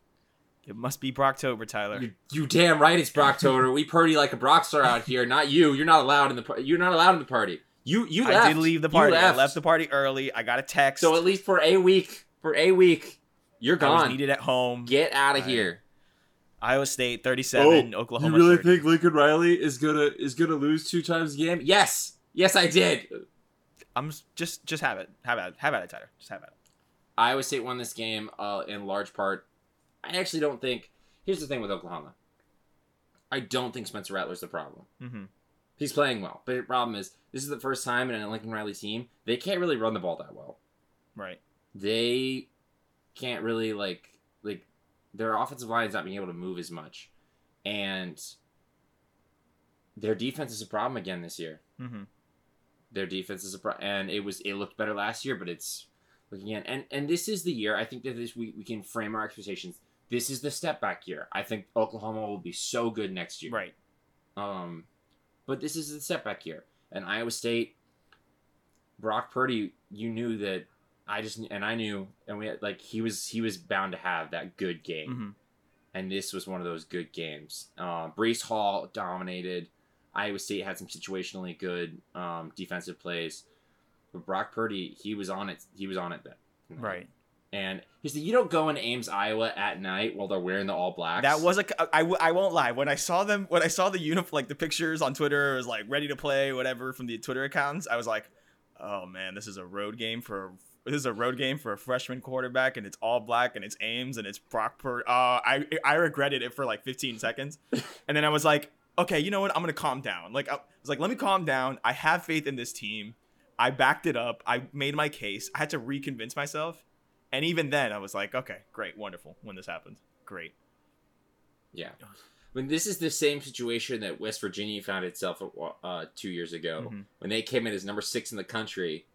It must be Brocktober, Tyler. You, you damn right it's Brocktober. We party like a Brockstar out here. Not you. You're not allowed in the. You're not allowed in the party. You you. Left. I did leave the party. Left. I left the party early. I got a text. So at least for a week, for a week, you're gone. I was needed at home. Get out of here. Iowa State thirty-seven. Oh, Oklahoma. You really thirty. Think Lincoln Riley is gonna is gonna lose two times a game? Yes. Yes, I did. I'm just just have it, have at it, have at it, Tyler. Just have at it. Iowa State won this game uh, in large part. I actually don't think. Here's the thing with Oklahoma. I don't think Spencer Rattler's the problem. Mm-hmm. He's playing well, but the problem is this is the first time in a Lincoln Riley team they can't really run the ball that well. Right. They can't really like like their offensive line's not being able to move as much, and their defense is a problem again this year. Mm-hmm. Their defense is a pro- and it was it looked better last year, but it's looking at and and this is the year I think that this we, we can frame our expectations. This is the step back year. I think Oklahoma will be so good next year, right? Um, but this is the step back year. And Iowa State, Brock Purdy, you knew that I just and I knew and we had, like he was he was bound to have that good game, mm-hmm. and this was one of those good games. Uh, Breece Hall dominated. Iowa State had some situationally good um, defensive plays, but Brock Purdy, he was on it. He was on it then, you know? Right? And he said, "You don't go into Ames, Iowa, at night while they're wearing the all blacks." That was a. I, I won't lie. When I saw them, when I saw the uniform, like the pictures on Twitter, it was like ready to play, whatever from the Twitter accounts. I was like, "Oh man, this is a road game for this is a road game for a freshman quarterback, and it's all black, and it's Ames, and it's Brock Purdy." Uh, I I regretted it for like fifteen seconds, and then I was like, okay, you know what? I'm going to calm down. Like, I was like, let me calm down. I have faith in this team. I backed it up. I made my case. I had to reconvince myself. And even then, I was like, okay, great, wonderful when this happens. Great. Yeah. When this is the same situation that West Virginia found itself uh, two years ago mm-hmm. when they came in as number six in the country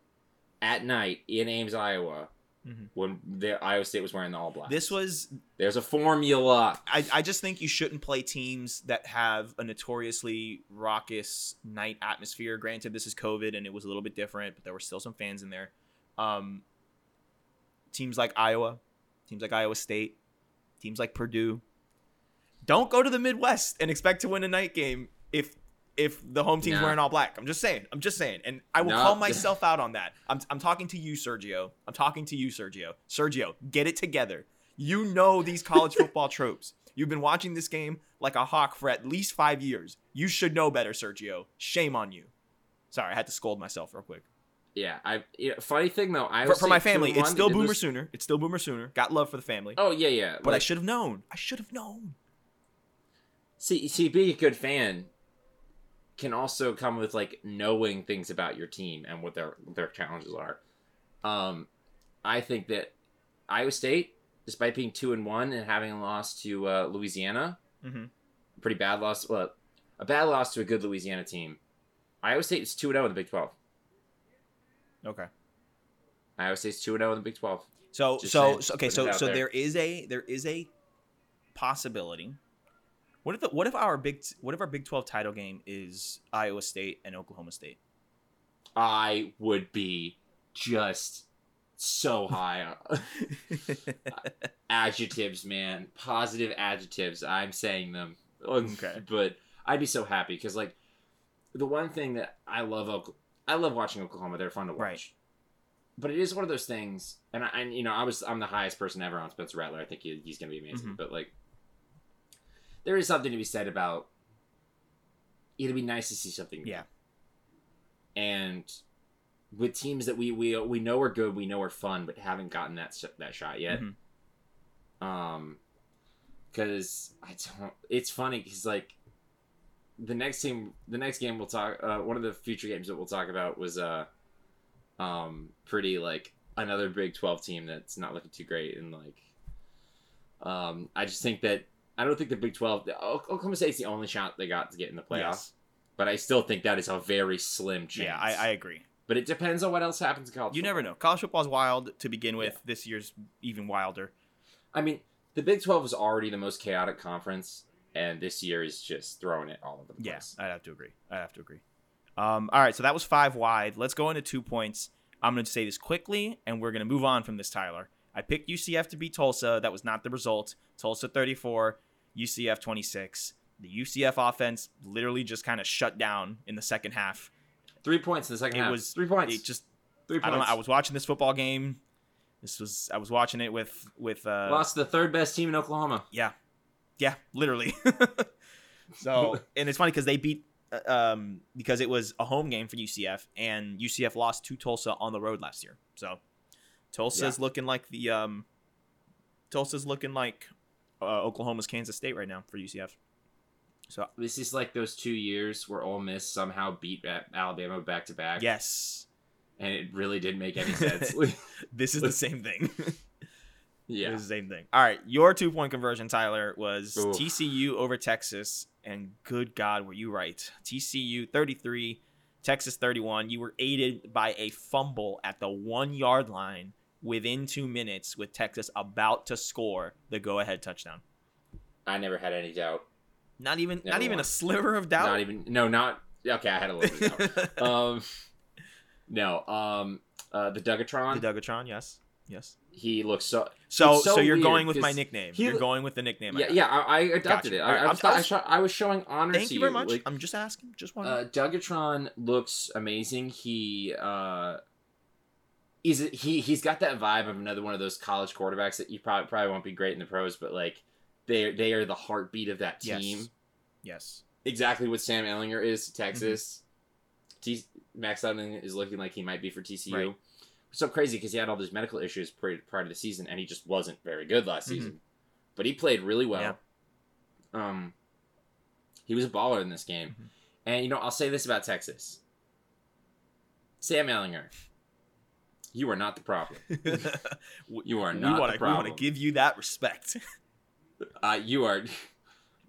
at night in Ames, Iowa, mm-hmm. when the Iowa State was wearing the all black. This was there's a formula. I, I just think you shouldn't play teams that have a notoriously raucous night atmosphere. Granted, this is COVID and it was a little bit different, but there were still some fans in there. Um, teams like Iowa, teams like Iowa State, teams like Purdue. Don't go to the Midwest and expect to win a night game if if the home team's no. wearing all black. I'm just saying. I'm just saying. And I will no. call myself out on that. I'm I'm talking to you, Sergio. I'm talking to you, Sergio. Sergio, get it together. You know these college football tropes. You've been watching this game like a hawk for at least five years. You should know better, Sergio. Shame on you. Sorry, I had to scold myself real quick. Yeah, I. You know, funny thing though, I for, for my family, it's still Boomer this... Sooner. It's still Boomer Sooner. Got love for the family. Oh yeah, yeah. But like, I should have known. I should have known. See, see, being a good fan can also come with like knowing things about your team and what their their challenges are. Um, I think that Iowa State, despite being two and one and having a loss to uh, Louisiana, mm-hmm. a pretty bad loss, well, a bad loss to a good Louisiana team. Iowa State is two and zero in the Big twelve. Okay. Iowa State's two and zero in the Big twelve. So, Just so, so okay, so so there. there is a there is a possibility. What if the, what if our big what if our Big twelve title game is Iowa State and Oklahoma State? I would be just so high. Adjectives, man, positive adjectives. I'm saying them, okay. But I'd be so happy because, like, the one thing that I love, I love watching Oklahoma. They're fun to watch. Right. But it is one of those things, and I, and you know, I was I'm the highest person ever on Spencer Rattler. I think he, he's going to be amazing. Mm-hmm. But like. There is something to be said about it'd be nice to see something new. Yeah. And with teams that we we we know are good, we know are fun, but haven't gotten that that shot yet. Mm-hmm. Um, because I don't. It's funny because like the next team, the next game we'll talk. Uh, one of the future games that we'll talk about was uh, um, pretty like another Big twelve team that's not looking too great, and like, um, I just think that. I don't think the Big twelve... Oklahoma State's the only shot they got to get in the playoffs. Yes. But I still think that is a very slim chance. Yeah, I, I agree. But it depends on what else happens in college You football. Never know. College football is wild to begin with. Yeah. This year's even wilder. I mean, the Big twelve was already the most chaotic conference, and this year is just throwing it all over the place. Yeah, I'd have to agree. I'd have to agree. Um, all right, so that was five wide. Let's go into two points. I'm going to say this quickly, and we're going to move on from this, Tyler. I picked U C F to beat Tulsa. That was not the result. Tulsa thirty-four. U C F twenty-six. The U C F offense literally just kind of shut down in the second half. Three points in the second it half. It was three points. It just three points. I don't know. I was watching this football game. This was I was watching it with with uh, lost to the third best team in Oklahoma. Yeah, yeah, literally. So and it's funny because they beat um, because it was a home game for U C F and U C F lost to Tulsa on the road last year. So Tulsa's yeah. looking like the um, Tulsa's looking like. Uh, Oklahoma's Kansas State right now for U C F. So this is like those two years where Ole Miss somehow beat Alabama back to back. Yes, and it really didn't make any sense. This is the same thing. Yeah, it's the same thing. All right, your two point conversion, Tyler, was Ooh. T C U over Texas, and good God, were you right? T C U thirty-three, Texas thirty-one. You were aided by a fumble at the one yard line. Within two minutes with Texas about to score the go-ahead touchdown. I never had any doubt. Not even never not even won. A sliver of doubt? Not even, no, not, okay, I had a little bit of doubt. um, no, um, uh, the Dugatron. The Dugatron, yes, yes. He looks so So, so, so you're going with my nickname. He, you're going with the nickname. Yeah, I yeah, I, I adopted gotcha. It. I, right, I, was, I, was, I was showing honor to you. Thank you very much. Like, I'm just asking, just wondering. Uh, Dugatron looks amazing. He, uh... He's he he's got that vibe of another one of those college quarterbacks that you probably probably won't be great in the pros, but like they they are the heartbeat of that team. Yes, yes. Exactly what Sam Ehlinger is to Texas. Mm-hmm. T- Max Duggan is looking like he might be for T C U. Right. It's so crazy because he had all these medical issues prior to the season, and he just wasn't very good last mm-hmm. season. But he played really well. Yeah. Um, he was a baller in this game, mm-hmm. and you know I'll say this about Texas: Sam Ehlinger. You are not the problem. You are not wanna, the problem. We want to give you that respect. uh, you are...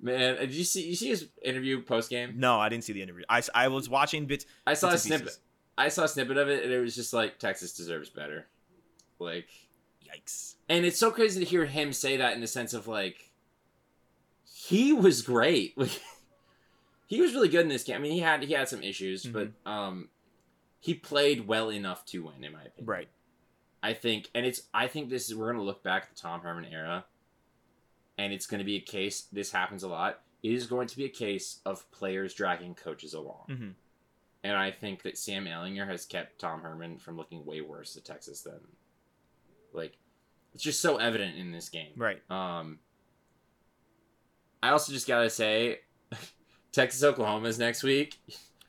Man, did you see, you see his interview post-game? No, I didn't see the interview. I, I was watching bits... I saw bits a snippet. I saw a snippet of it, and it was just like, Texas deserves better. Like, Yikes. And it's so crazy to hear him say that in the sense of, like, he was great. Like, he was really good in this game. I mean, he had he had some issues, mm-hmm. but um, he played well enough to win, in my opinion. Right. I think, and it's, I think this is, we're going to look back at the Tom Herman era, and it's going to be a case, this happens a lot, it is going to be a case of players dragging coaches along. Mm-hmm. And I think that Sam Ehlinger has kept Tom Herman from looking way worse to Texas than, like, it's just so evident in this game. Right. Um, I also just got to say, Texas Oklahoma is next week.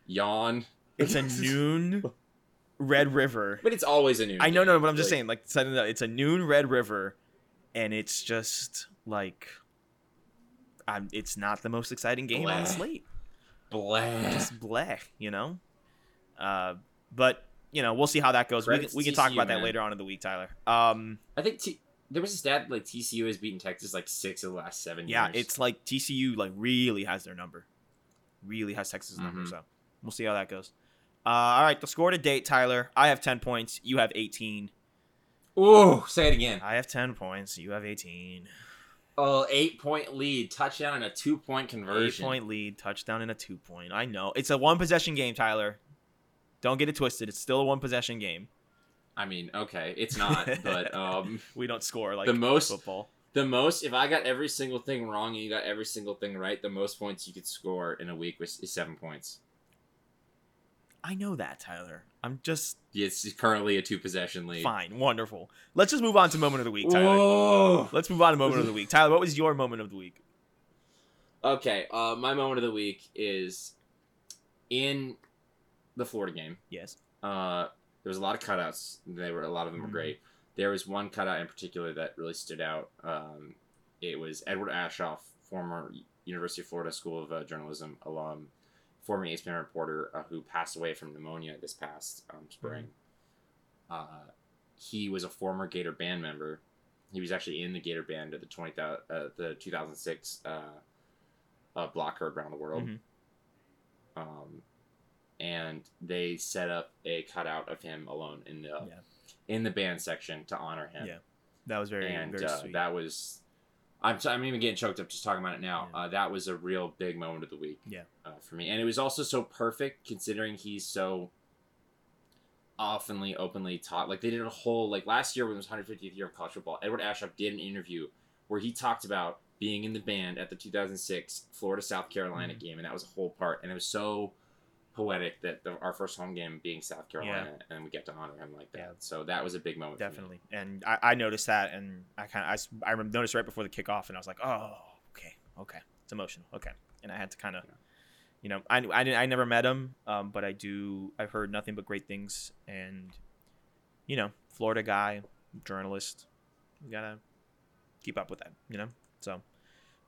Yawn. It's a noon Red River. But it's always a noon. I know, no, but I'm just like, saying, like, it's a noon Red River, and it's just, like, I'm, it's not the most exciting game bleh. on the slate. Bleh. Just bleh, you know? Uh, but, you know, we'll see how that goes. Correct. We can, we can T C U, talk about man. that later on in the week, Tyler. Um, I think T- there was a stat, like, T C U has beaten Texas, like, six of the last seven yeah, years. Yeah, it's like T C U, like, really has their number. Really has Texas' mm-hmm. number, so we'll see how that goes. Uh, all right, the score to date, Tyler. I have ten points. You have eighteen. Ooh, say it again. I have ten points. You have eighteen. Oh, eight-point lead, touchdown, and a two-point conversion. Eight-point lead, touchdown, and a two-point. I know. It's a one-possession game, Tyler. Don't get it twisted. It's still a one-possession game. I mean, okay, it's not, but... Um, we don't score like the most, football. The most, if I got every single thing wrong and you got every single thing right, the most points you could score in a week was, is seven points. I know that, Tyler. I'm just... It's currently a two-possession lead. Fine. Wonderful. Let's just move on to moment of the week, Tyler. Whoa. Let's move on to moment of the week. Tyler, what was your moment of the week? Okay. Uh, my moment of the week is in the Florida game. Yes. Uh, there was a lot of cutouts. They were A lot of them were great. There was one cutout in particular that really stood out. Um, it was Edward Ashoff, former University of Florida School of uh, Journalism alum, former A S P N reporter uh, who passed away from pneumonia this past um, spring. Mm-hmm. Uh, he was a former Gator Band member. He was actually in the Gator Band at the twenty uh, the two thousand six uh, uh, block herd around the world. Mm-hmm. Um, and they set up a cutout of him alone in the yeah. in the band section to honor him. Yeah, that was very and very uh, sweet. That was. I'm, I'm even getting choked up just talking about it now. Yeah. Uh, that was a real big moment of the week yeah. uh, for me. And it was also so perfect considering he's so oftenly, openly taught. Like, they did a whole, like, last year when it was one hundred fiftieth year of college football, Edward Ashoff did an interview where he talked about being in the band at the two thousand six Florida-South Carolina mm-hmm. game, and that was a whole part. And it was so poetic that the, our first home game being South Carolina, yeah. and we get to honor him like that. Yeah. So that was a big moment. Definitely, for me. And I, I noticed that, and I kind of I, I noticed right before the kickoff, and I was like, oh, okay, okay, it's emotional, okay. And I had to kind of, yeah. you know, I I, didn't, I never met him, um, but I do. I've heard nothing but great things, and you know, Florida guy, journalist, you gotta keep up with that, you know. So.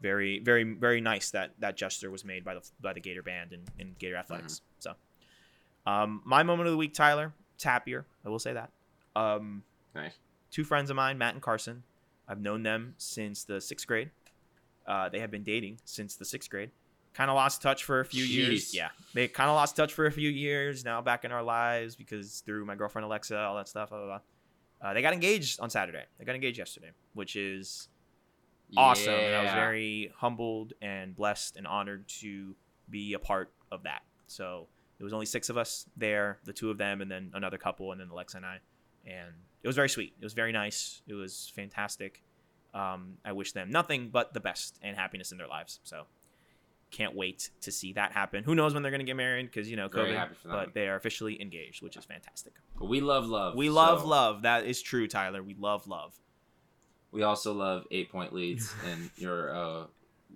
Very, very, very nice that that gesture was made by the by the Gator Band and, and Gator Athletics. Mm-hmm. So, um, my moment of the week, Tyler, Tappier. I will say that. Um, nice. Two friends of mine, Matt and Carson. I've known them since the sixth grade. Uh, they have been dating since the sixth grade. Kind of lost touch for a few Jeez. years. Yeah, they kind of lost touch for a few years. Now back in our lives because through my girlfriend Alexa, all that stuff. Blah, blah, blah. Uh, they got engaged on Saturday. They got engaged yesterday, which is. Awesome. Yeah. And I was very humbled and blessed and honored to be a part of that. So it was only six of us there, the two of them, and then another couple, and then Alexa and I. And it was very sweet. It was very nice. It was fantastic. Um, I wish them nothing but the best and happiness in their lives. So can't wait to see that happen. Who knows when they're going to get married because, you know, COVID, but they are officially engaged, which is fantastic. We love love. We love so. love. That is true, Tyler. We love love. We also love eight-point leads in your uh,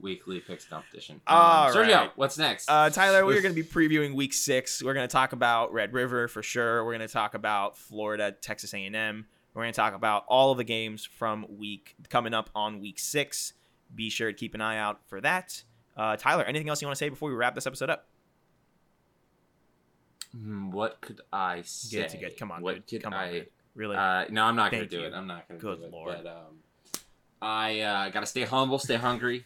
weekly picks competition. Um, All Sergio, right. what's next? Uh, Tyler, we're going to be previewing week six. We're going to talk about Red River for sure. We're going to talk about Florida, Texas A and M. We're going to talk about all of the games from week coming up on week six. Be sure to keep an eye out for that. Uh, Tyler, anything else you want to say before we wrap this episode up? What could I say? Good to good. Come on, what dude. Come I... on, dude. Really? Uh, no, I'm not going to do you. it. I'm not going to do it. Good Lord. But, um, I uh, got to stay humble, stay hungry.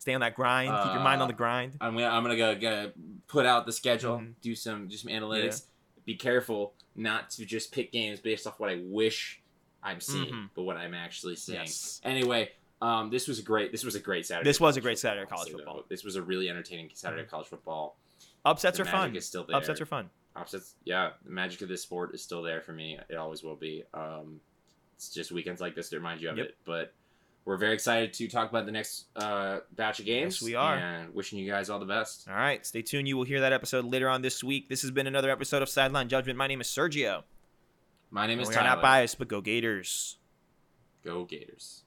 Stay on that grind. Uh, Keep your mind on the grind. I'm going I'm gonna to go, go put out the schedule, mm-hmm. do some do some analytics. Yeah. Be careful not to just pick games based off what I wish I'm seeing, mm-hmm. but what I'm actually seeing. Yes. Anyway, um, this was a great. This was a great Saturday. This was a great Saturday college football. football. This was a really entertaining Saturday mm-hmm. college football. Upsets the are fun. Is still there. Upsets are fun. Upsets, yeah. The magic of this sport is still there for me. It always will be. Um, it's just weekends like this to remind you of yep. it. But we're very excited to talk about the next uh, batch of games. Yes, we are. And wishing you guys all the best. All right. Stay tuned. You will hear that episode later on this week. This has been another episode of Sideline Judgment. My name is Sergio. My name is Tyler. We're not biased, but go Gators. Go Gators.